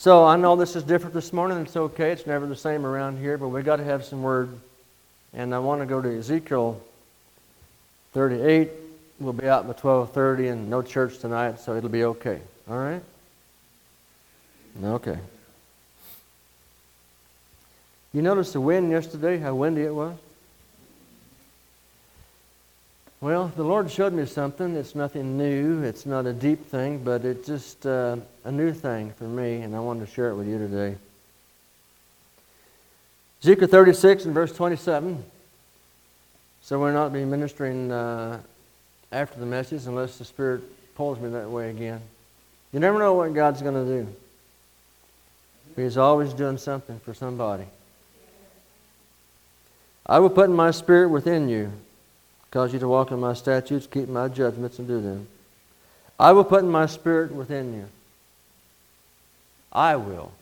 So I know this is different this morning. It's okay. It's never the same around here, but we've got to have some word. And I want to go to Ezekiel 38. We'll be out by 12:30 and no church tonight, so it'll be okay. All right? Okay. You notice the wind yesterday, how windy it was? Well, the Lord showed me something. It's nothing new. It's not a deep thing, but it's just a new thing for me, and I wanted to share it with you today. Ezekiel 36 and verse 27. So we're not be ministering after the message unless the Spirit pulls me that way again. You never know what God's going to do. He's always doing something for somebody. I will put my spirit within you, cause you to walk in my statutes, keep my judgments, and do them. I will put my spirit within you. I will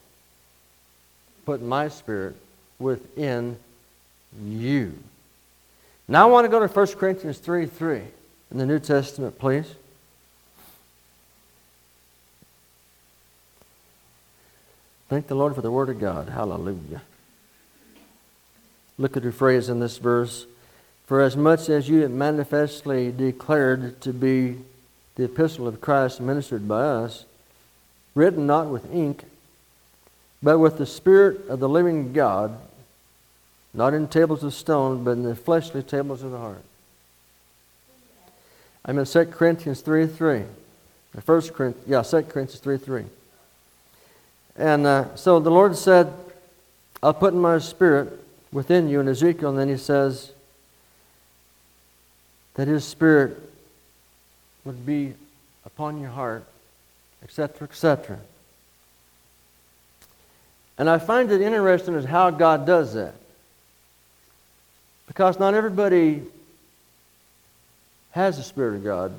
put my spirit within you. Now I want to go to 1 Corinthians 3:3 in the New Testament, please. Thank the Lord for the Word of God. Hallelujah. Look at the phrase in this verse. For as much as you have manifestly declared to be the epistle of Christ ministered by us, written not with ink, but with the Spirit of the living God, not in tables of stone, but in the fleshly tables of the heart. I'm in 2 Corinthians 3:3. 2 Corinthians 3:3. And so the Lord said, I'll put my Spirit within you in Ezekiel, and then He says that His Spirit would be upon your heart, etc., etc. And I find it interesting is how God does that. Because not everybody has the Spirit of God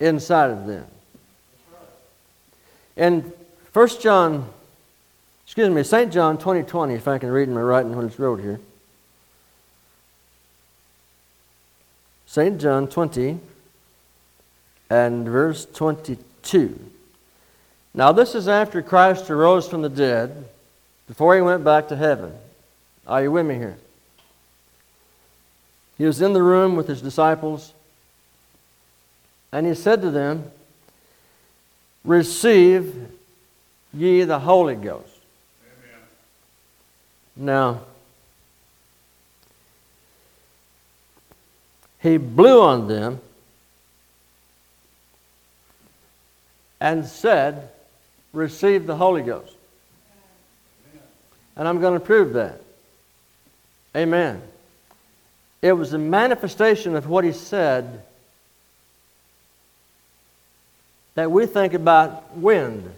inside of them. And St. John 20:20, if I can read my writing when it's wrote here. St. John 20 and verse 22. Now this is after Christ arose from the dead, before He went back to heaven. Are you with me here? He was in the room with His disciples, and He said to them, receive ye the Holy Ghost. Amen. Now, He blew on them and said, receive the Holy Ghost. Amen. And I'm going to prove that. Amen. It was a manifestation of what He said that we think about wind.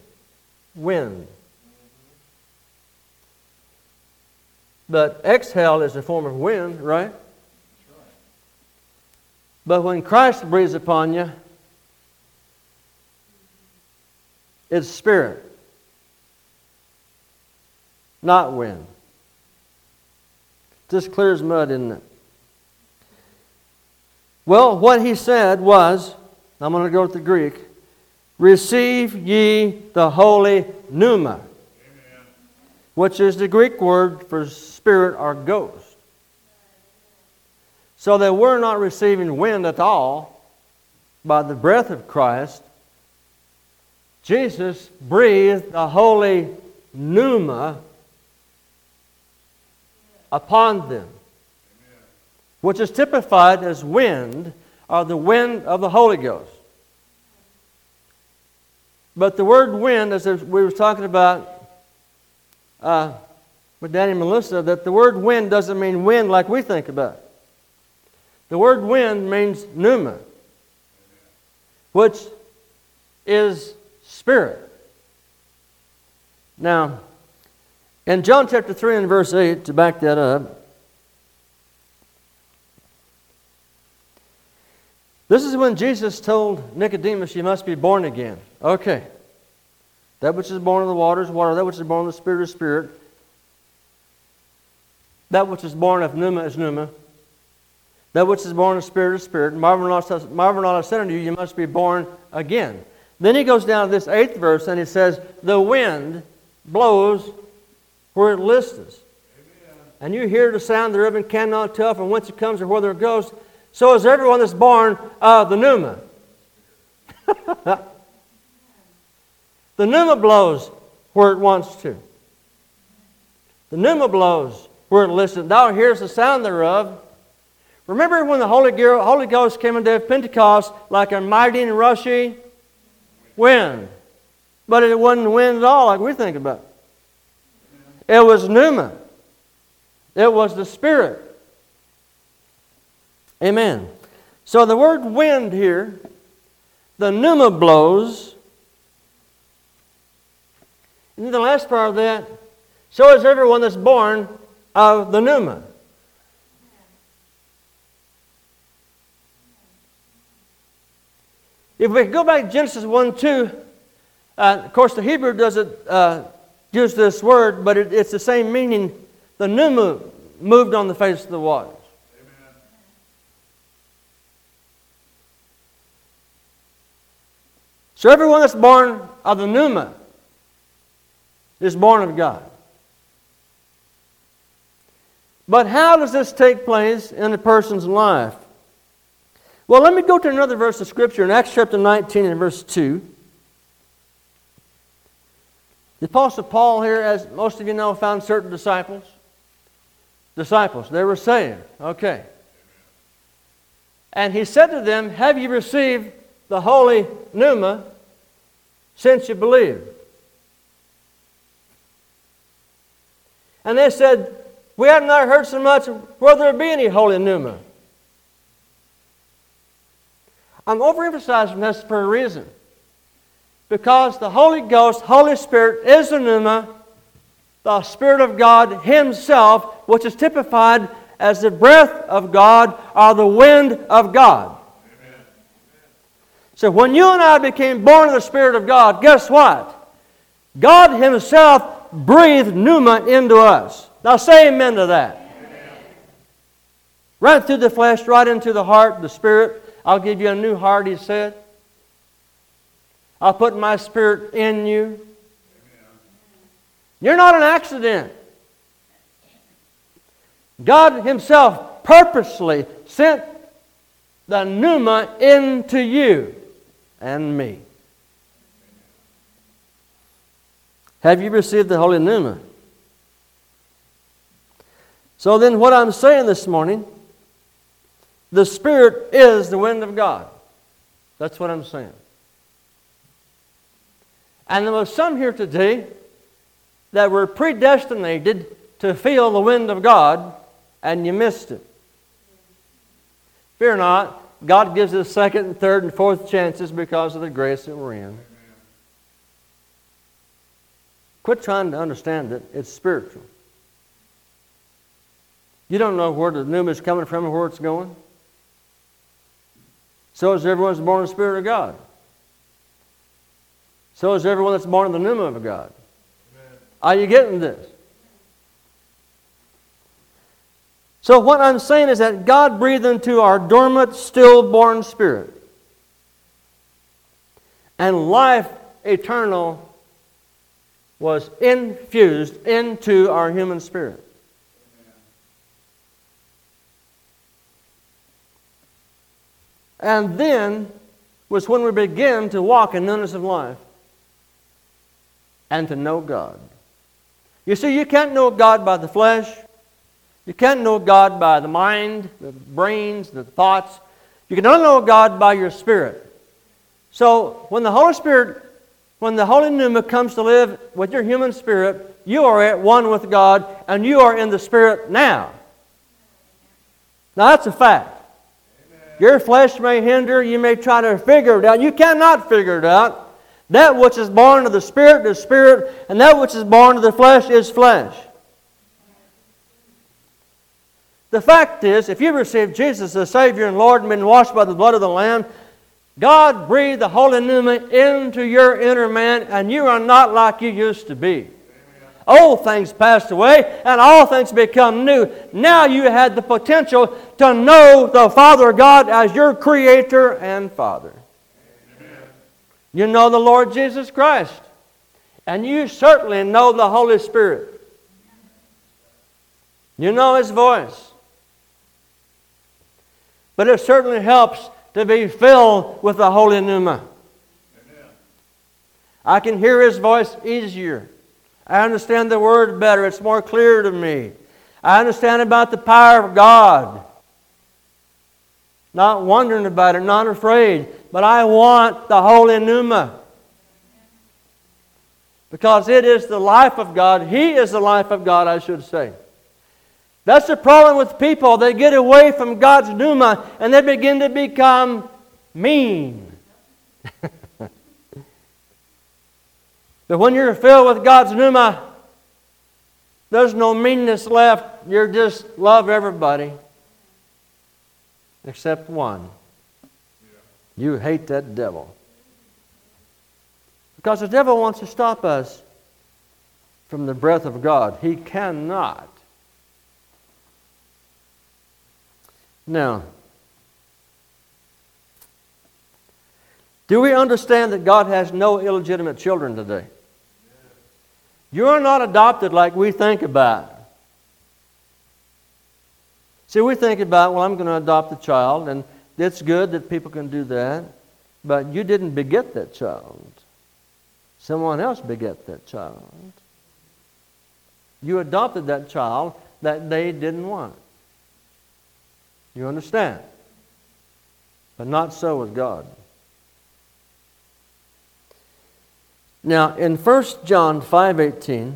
But exhale is a form of wind, right? But when Christ breathes upon you, it's Spirit, not wind. Just clear as mud, isn't it? Well, what He said was, I'm going to go with the Greek, receive ye the holy pneuma. Amen. Which is the Greek word for spirit or ghost. So that we're not receiving wind at all by the breath of Christ. Jesus breathed the holy pneuma upon them. Amen. Which is typified as wind or the wind of the Holy Ghost. But the word wind, as we were talking about with Danny and Melissa, that the word wind doesn't mean wind like we think about. The word wind means pneuma, which is spirit. Now, in John chapter 3 and verse 8, to back that up, this is when Jesus told Nicodemus, you must be born again. Okay. That which is born of the water is water. That which is born of the Spirit is spirit. That which is born of pneuma is pneuma. That which is born of spirit is spirit. Marvel not, I said unto you, you must be born again. Then He goes down to this 8th verse and He says, the wind blows where it lists us. Amen. And you hear the sound of the ribbon, cannot tell from whence it comes or whether it goes. So is everyone that's born of the pneuma. The pneuma blows where it wants to. The pneuma blows where it lists us. Thou hearest the sound thereof. Remember when the Holy Ghost came on the day of Pentecost like a mighty and rushy wind. But it wasn't wind at all like we think about. It was pneuma. It was the Spirit. Amen. So the word wind here, the pneuma blows. And the last part of that, so is everyone that's born of the pneuma. If we go back to Genesis 1-2, of course the Hebrew doesn't use this word, but it's the same meaning. The pneuma moved on the face of the waters. Amen. So everyone that's born of the pneuma is born of God. But how does this take place in a person's life? Well, let me go to another verse of Scripture in Acts chapter 19 and verse 2. The Apostle Paul here, as most of you know, found certain disciples. They were saved. Okay. And he said to them, have you received the holy pneuma since you believed? And they said, we have not heard so much whether there be any holy pneuma. I'm overemphasizing this for a reason. Because the Holy Ghost, Holy Spirit, is the pneuma, the Spirit of God Himself, which is typified as the breath of God or the wind of God. Amen. So when you and I became born of the Spirit of God, guess what? God Himself breathed pneuma into us. Now say amen to that. Amen. Right through the flesh, right into the heart, the Spirit. I'll give you a new heart, He said. I'll put my Spirit in you. Amen. You're not an accident. God Himself purposely sent the pneuma into you and me. Have you received the holy pneuma? So then what I'm saying this morning, the Spirit is the wind of God. That's what I'm saying. And there were some here today that were predestinated to feel the wind of God, and you missed it. Fear not, God gives us second and third and fourth chances because of the grace that we're in. Quit trying to understand it. It's spiritual. You don't know where the pneuma is coming from or where it's going. So is everyone that's born of the Spirit of God. So is everyone that's born of the pneuma of God. Amen. Are you getting this? So what I'm saying is that God breathed into our dormant, stillborn spirit. And life eternal was infused into our human spirit. And then was when we begin to walk in newness of life. And to know God. You see, you can't know God by the flesh. You can't know God by the mind, the brains, the thoughts. You can only know God by your spirit. So, when the Holy Spirit, when the Holy Pneuma comes to live with your human spirit, you are at one with God, and you are in the Spirit now. Now, that's a fact. Amen. Your flesh may hinder, you may try to figure it out. You cannot figure it out. That which is born of the Spirit is Spirit, and that which is born of the flesh is flesh. The fact is, if you received Jesus as Savior and Lord and been washed by the blood of the Lamb, God breathed the holy pneuma into your inner man, and you are not like you used to be. Old things passed away, and all things become new. Now you had the potential to know the Father God as your Creator and Father. You know the Lord Jesus Christ And you certainly know the Holy Spirit. You know His voice. But it certainly helps to be filled with the Holy Pneuma. Amen. I can hear His voice easier. I understand the Word better. It's more clear to me. I understand about the power of God. Not wondering about it, not afraid. But I want the Holy Pneuma. Because it is the life of God. He is the life of God, I should say. That's the problem with people. They get away from God's pneuma and they begin to become mean. But when you're filled with God's pneuma, there's no meanness left. You just love everybody. Except one. You hate that devil. Because the devil wants to stop us from the breath of God. He cannot. Now, do we understand that God has no illegitimate children today? You're not adopted like we think about. See, we think about, well, I'm going to adopt a child, and it's good that people can do that, but you didn't beget that child. Someone else beget that child. You adopted that child that they didn't want. You understand? But not so with God. Now, in 1 John 5:18,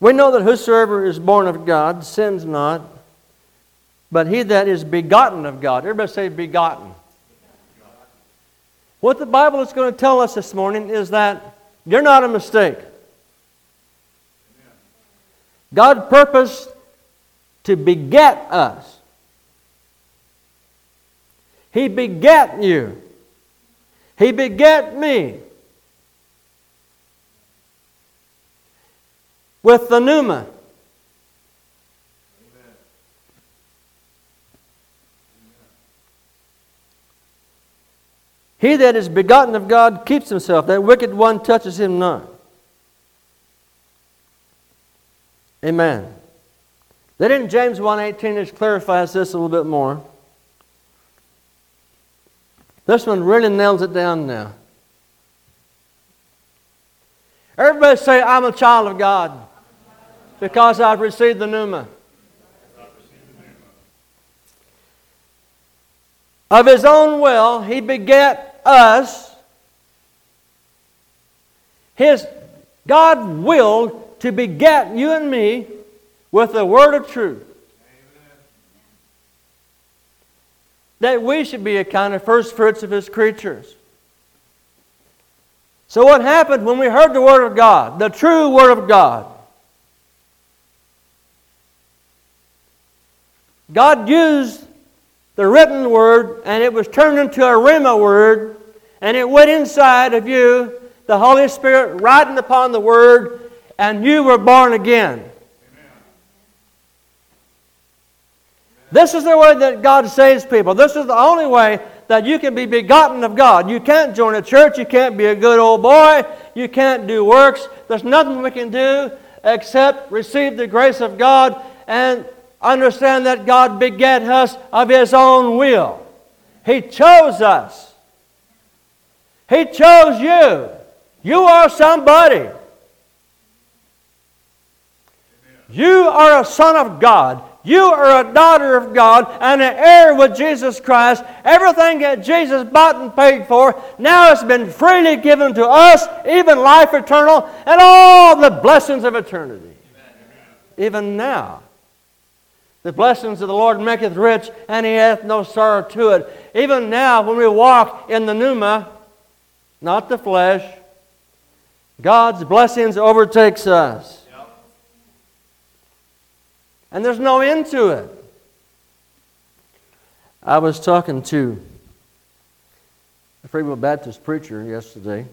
we know that whosoever is born of God sins not, but he that is begotten of God. Everybody say begotten. What the Bible is going to tell us this morning is that you're not a mistake. God purposed to beget us. He beget you. He beget me. With the pneuma. He that is begotten of God keeps himself. That wicked one touches him not. Amen. Then in James 1:18, it clarifies this a little bit more. This one really nails it down now. Everybody say, I'm a child of God because I've received the pneuma. Of His own will, He begat us. God willed to beget you and me with the word of truth. Amen. That we should be a kind of first fruits of His creatures. So what happened when we heard the word of God, the true word of God? God used the written word, and it was turned into a rhema word, and it went inside of you, the Holy Spirit writing upon the word, and you were born again. Amen. This is the way that God saves people. This is the only way that you can be begotten of God. You can't join a church. You can't be a good old boy. You can't do works. There's nothing we can do except receive the grace of God and understand that God begat us of His own will. He chose us. He chose you. You are somebody. Amen. You are a son of God. You are a daughter of God and an heir with Jesus Christ. Everything that Jesus bought and paid for now has been freely given to us, even life eternal and all the blessings of eternity. Amen. Even now. The blessings of the Lord maketh rich, and He hath no sorrow to it. Even now, when we walk in the pneuma, not the flesh, God's blessings overtakes us. Yep. And there's no end to it. I was talking to a Free Will Baptist preacher yesterday.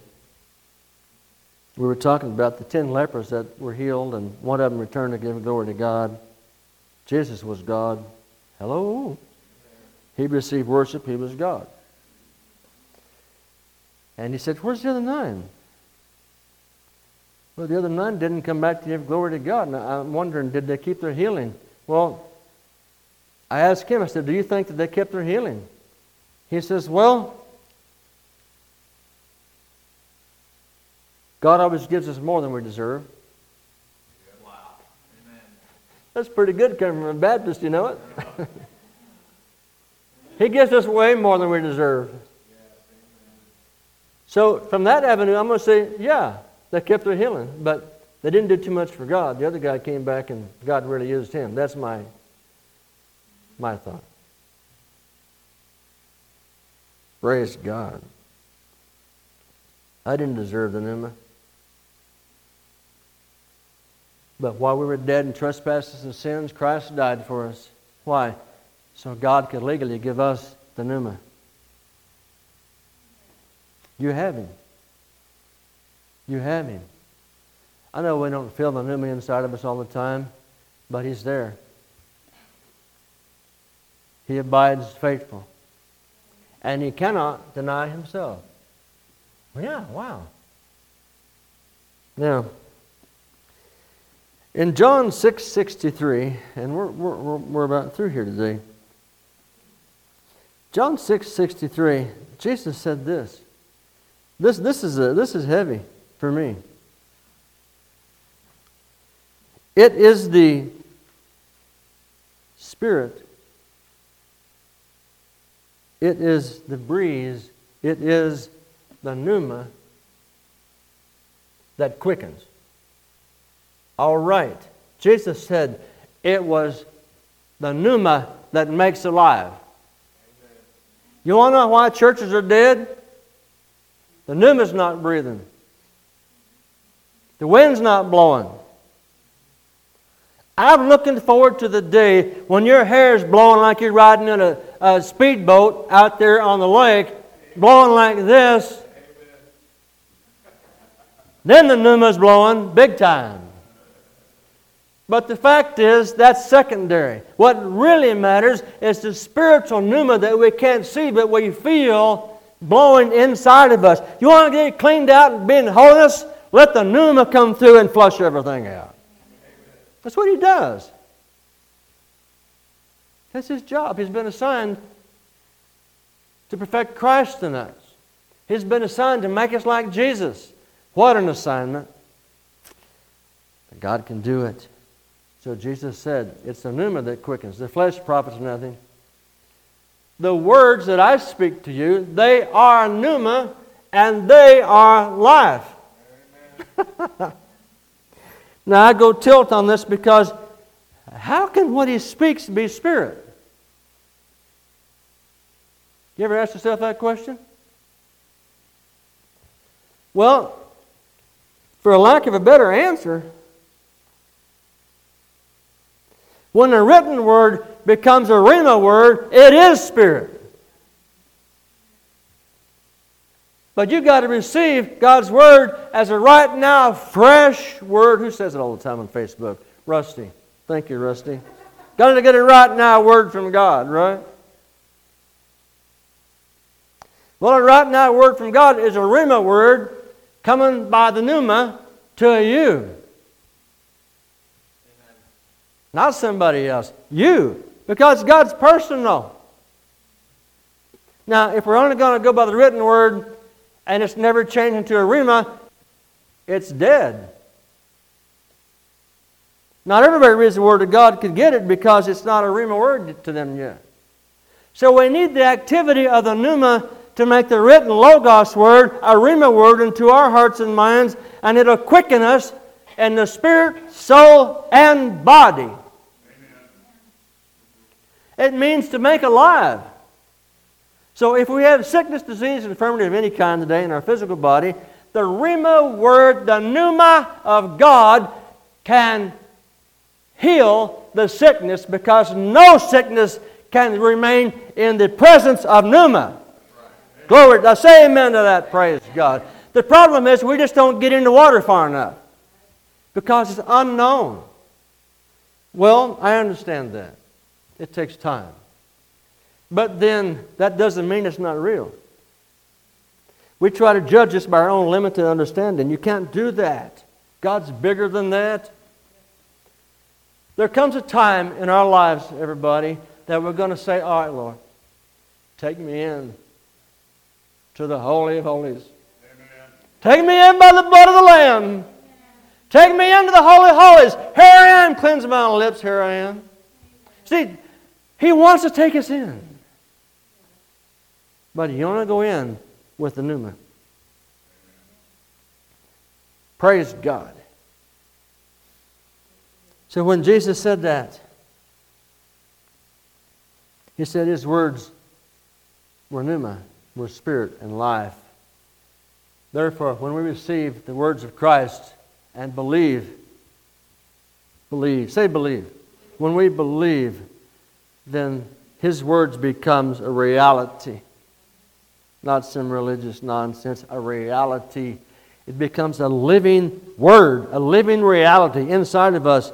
We were talking about the 10 lepers that were healed, and one of them returned to give glory to God. Jesus was God. Hello? He received worship. He was God. And he said, where's the other nine? Well, the other nine didn't come back to give glory to God. Now, I'm wondering, did they keep their healing? Well, I asked him, I said, do you think that they kept their healing? He says, well, God always gives us more than we deserve. Wow. Amen. That's pretty good coming from a Baptist, you know it? He gives us way more than we deserve. So from that avenue, I'm going to say, yeah, they kept their healing, but they didn't do too much for God. The other guy came back and God really used him. That's my thought. Praise God. I didn't deserve the Pneuma. But while we were dead in trespasses and sins, Christ died for us. Why? So God could legally give us the Pneuma. You have Him. You have Him. I know we don't feel the Pneuma inside of us all the time, but He's there. He abides faithful. And He cannot deny Himself. Yeah, wow. Now, in John 6:63, and we're about through here today. John 6:63, Jesus said this. This is heavy for me. It is the Spirit. It is the breeze. It is the pneuma that quickens. All right. Jesus said it was the pneuma that makes alive. Amen. You want to know why churches are dead? The pneuma's not breathing. The wind's not blowing. I'm looking forward to the day when your hair's blowing like you're riding in a speedboat out there on the lake, blowing like this. Then the pneuma's blowing big time. But the fact is, that's secondary. What really matters is the spiritual pneuma that we can't see, but we feel blowing inside of us. You want to get cleaned out and be in holiness? Let the pneuma come through and flush everything out. That's what He does. That's His job. He's been assigned to perfect Christ in us. He's been assigned to make us like Jesus. What an assignment. But God can do it. So Jesus said, it's the pneuma that quickens. The flesh profits nothing. The words that I speak to you, they are pneuma and they are life. Now I go tilt on this because how can what He speaks be spirit? You ever ask yourself that question? Well, for a lack of a better answer, when a written word becomes a rhema word, it is spirit. But you've got to receive God's word as a right now fresh word. Who says it all the time on Facebook? Rusty. Thank you, Rusty. Got to get a right now word from God, right? Well, a right now word from God is a rhema word coming by the pneuma to you. Amen. Not somebody else. You. Because God's personal. Now, if we're only going to go by the written word and it's never changed into a rhema, it's dead. Not everybody reads the Word of God could get it because it's not a rhema word to them yet. So we need the activity of the pneuma to make the written Logos word a rhema word into our hearts and minds, and it'll quicken us in the spirit, soul, and body. Amen. It means to make alive. So if we have sickness, disease, and infirmity of any kind today in our physical body, the rhema word, the pneuma of God, can heal the sickness because no sickness can remain in the presence of pneuma. Glory. Now say amen to that. Praise God. The problem is we just don't get in the water far enough because it's unknown. Well, I understand that. It takes time. But then that doesn't mean it's not real. We try to judge this by our own limited understanding. You can't do that. God's bigger than that. There comes a time in our lives, everybody, that we're going to say, all right, Lord, take me in to the Holy of Holies. Amen. Take me in by the blood of the Lamb. Amen. Take me into the Holy of Holies. Here I am. Cleanse my lips. Here I am. See, He wants to take us in. But you want to go in with the pneuma. Praise God. So when Jesus said that, He said His words were pneuma, were spirit and life. Therefore, when we receive the words of Christ and believe, say believe. When we believe, then His words becomes a reality. Not some religious nonsense, a reality. It becomes a living word, a living reality inside of us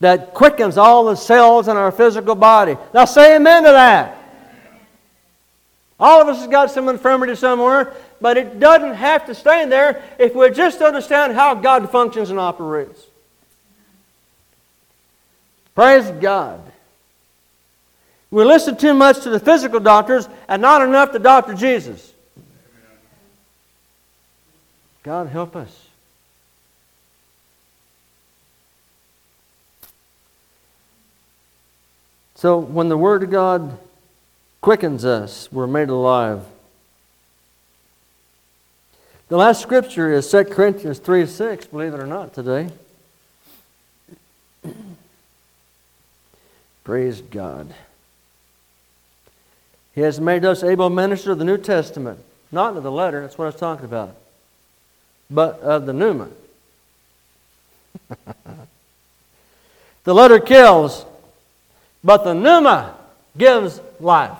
that quickens all the cells in our physical body. Now say amen to that. All of us has got some infirmity somewhere, but it doesn't have to stay there if we just understand how God functions and operates. Praise God. We listen too much to the physical doctors and not enough to Dr. Jesus. God help us. So when the Word of God quickens us, we're made alive. The last scripture is 2 Corinthians 3:6, believe it or not, today. Praise God. He has made us able ministers of the New Testament. Not of the letter, that's what I was talking about. But of the pneuma. The letter kills, but the pneuma gives life.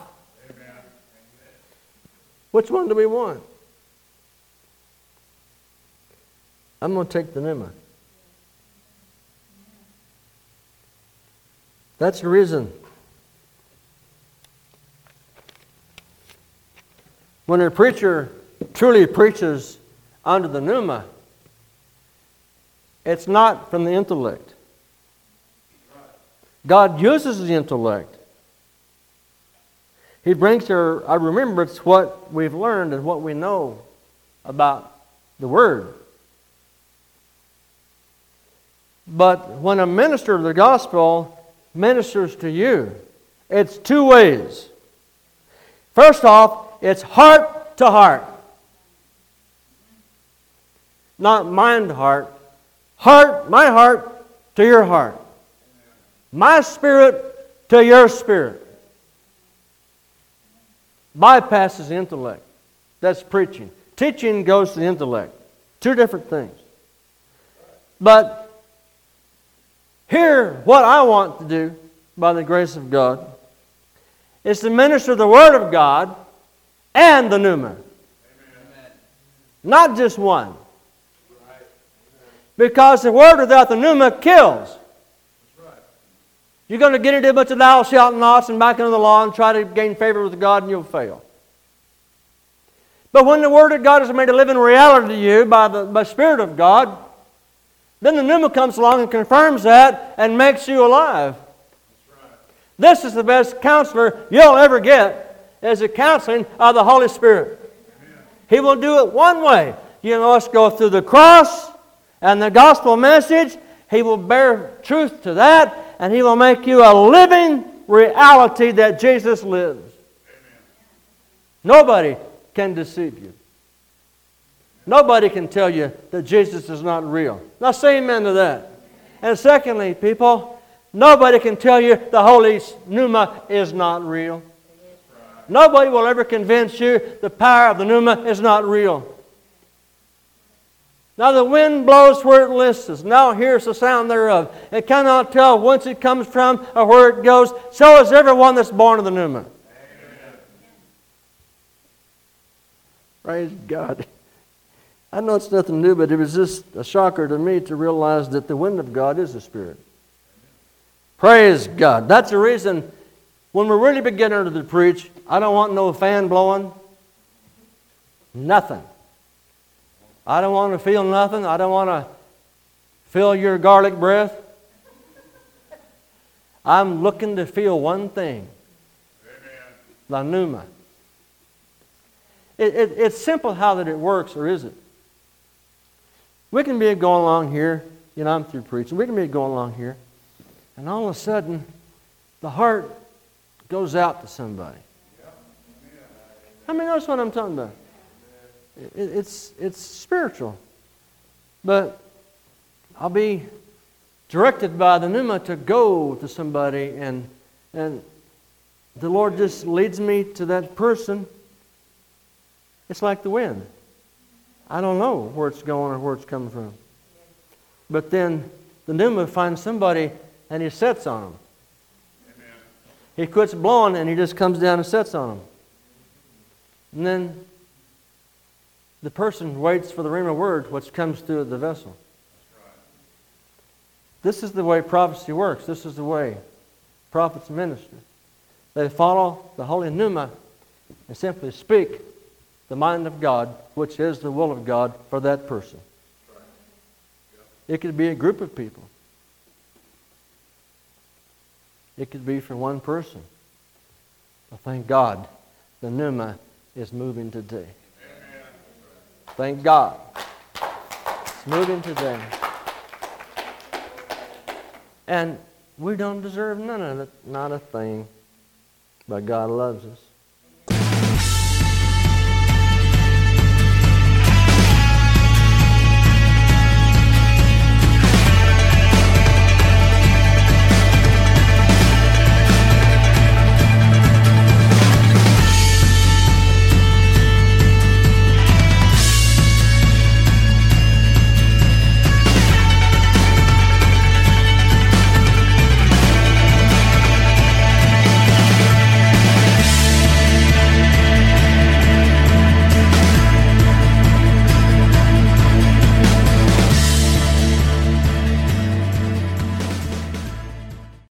Amen. Which one do we want? I'm going to take the pneuma. That's the reason. When a preacher truly preaches under the pneuma, it's not from the intellect. God uses the intellect. He brings to our remembrance what we've learned and what we know about the Word. But when a minister of the gospel ministers to you, it's two ways. First off, it's heart to heart. Not mind to heart. Heart, my heart to your heart. My spirit to your spirit. Bypasses the intellect. That's preaching. Teaching goes to the intellect. Two different things. But here, what I want to do by the grace of God is to minister the Word of God and the pneuma. Amen. Not just one. Right. Because the Word without the pneuma kills. You're going to get into a bunch of thou shalt nots and back into the law and try to gain favor with God and you'll fail. But when the Word of God is made a living reality to you by the Spirit of God, then the pneuma comes along and confirms that and makes you alive. Right. This is the best counselor you'll ever get, is the counseling of the Holy Spirit. Amen. He will do it one way. You must go through the cross and the gospel message. He will bear truth to that. And He will make you a living reality that Jesus lives. Amen. Nobody can deceive you. Nobody can tell you that Jesus is not real. Now say amen to that. And secondly, people, nobody can tell you the Holy pneuma is not real. Nobody will ever convince you the power of the pneuma is not real. Now the wind blows where it listeth. Now hears the sound thereof. It cannot tell whence it comes from or where it goes. So is everyone that's born of the pneuma. Amen. Praise God. I know it's nothing new, but it was just a shocker to me to realize that the wind of God is the Spirit. Praise God. That's the reason when we really begin to preach, I don't want no fan blowing. Nothing. I don't want to feel nothing. I don't want to feel your garlic breath. I'm looking to feel one thing. La pneuma. It's simple how that it works, or is it? We can be going along here. You know, I'm through preaching. We can be going along here. And all of a sudden, the heart goes out to somebody. I mean, that's what I'm talking about. It's spiritual. But I'll be directed by the pneuma to go to somebody, and the Lord just leads me to that person. It's like the wind. I don't know where it's going or where it's coming from. But then the pneuma finds somebody and he sets on them. Amen. He quits blowing and he just comes down and sets on them. And then the person waits for the rhema word, which comes through the vessel. Right. This is the way prophecy works. This is the way prophets minister. They follow the holy pneuma and simply speak the mind of God, which is the will of God for that person. Right. Yeah. It could be a group of people. It could be for one person. But thank God, the pneuma is moving today. Thank God. It's moving today. And we don't deserve none of it, not a thing. But God loves us.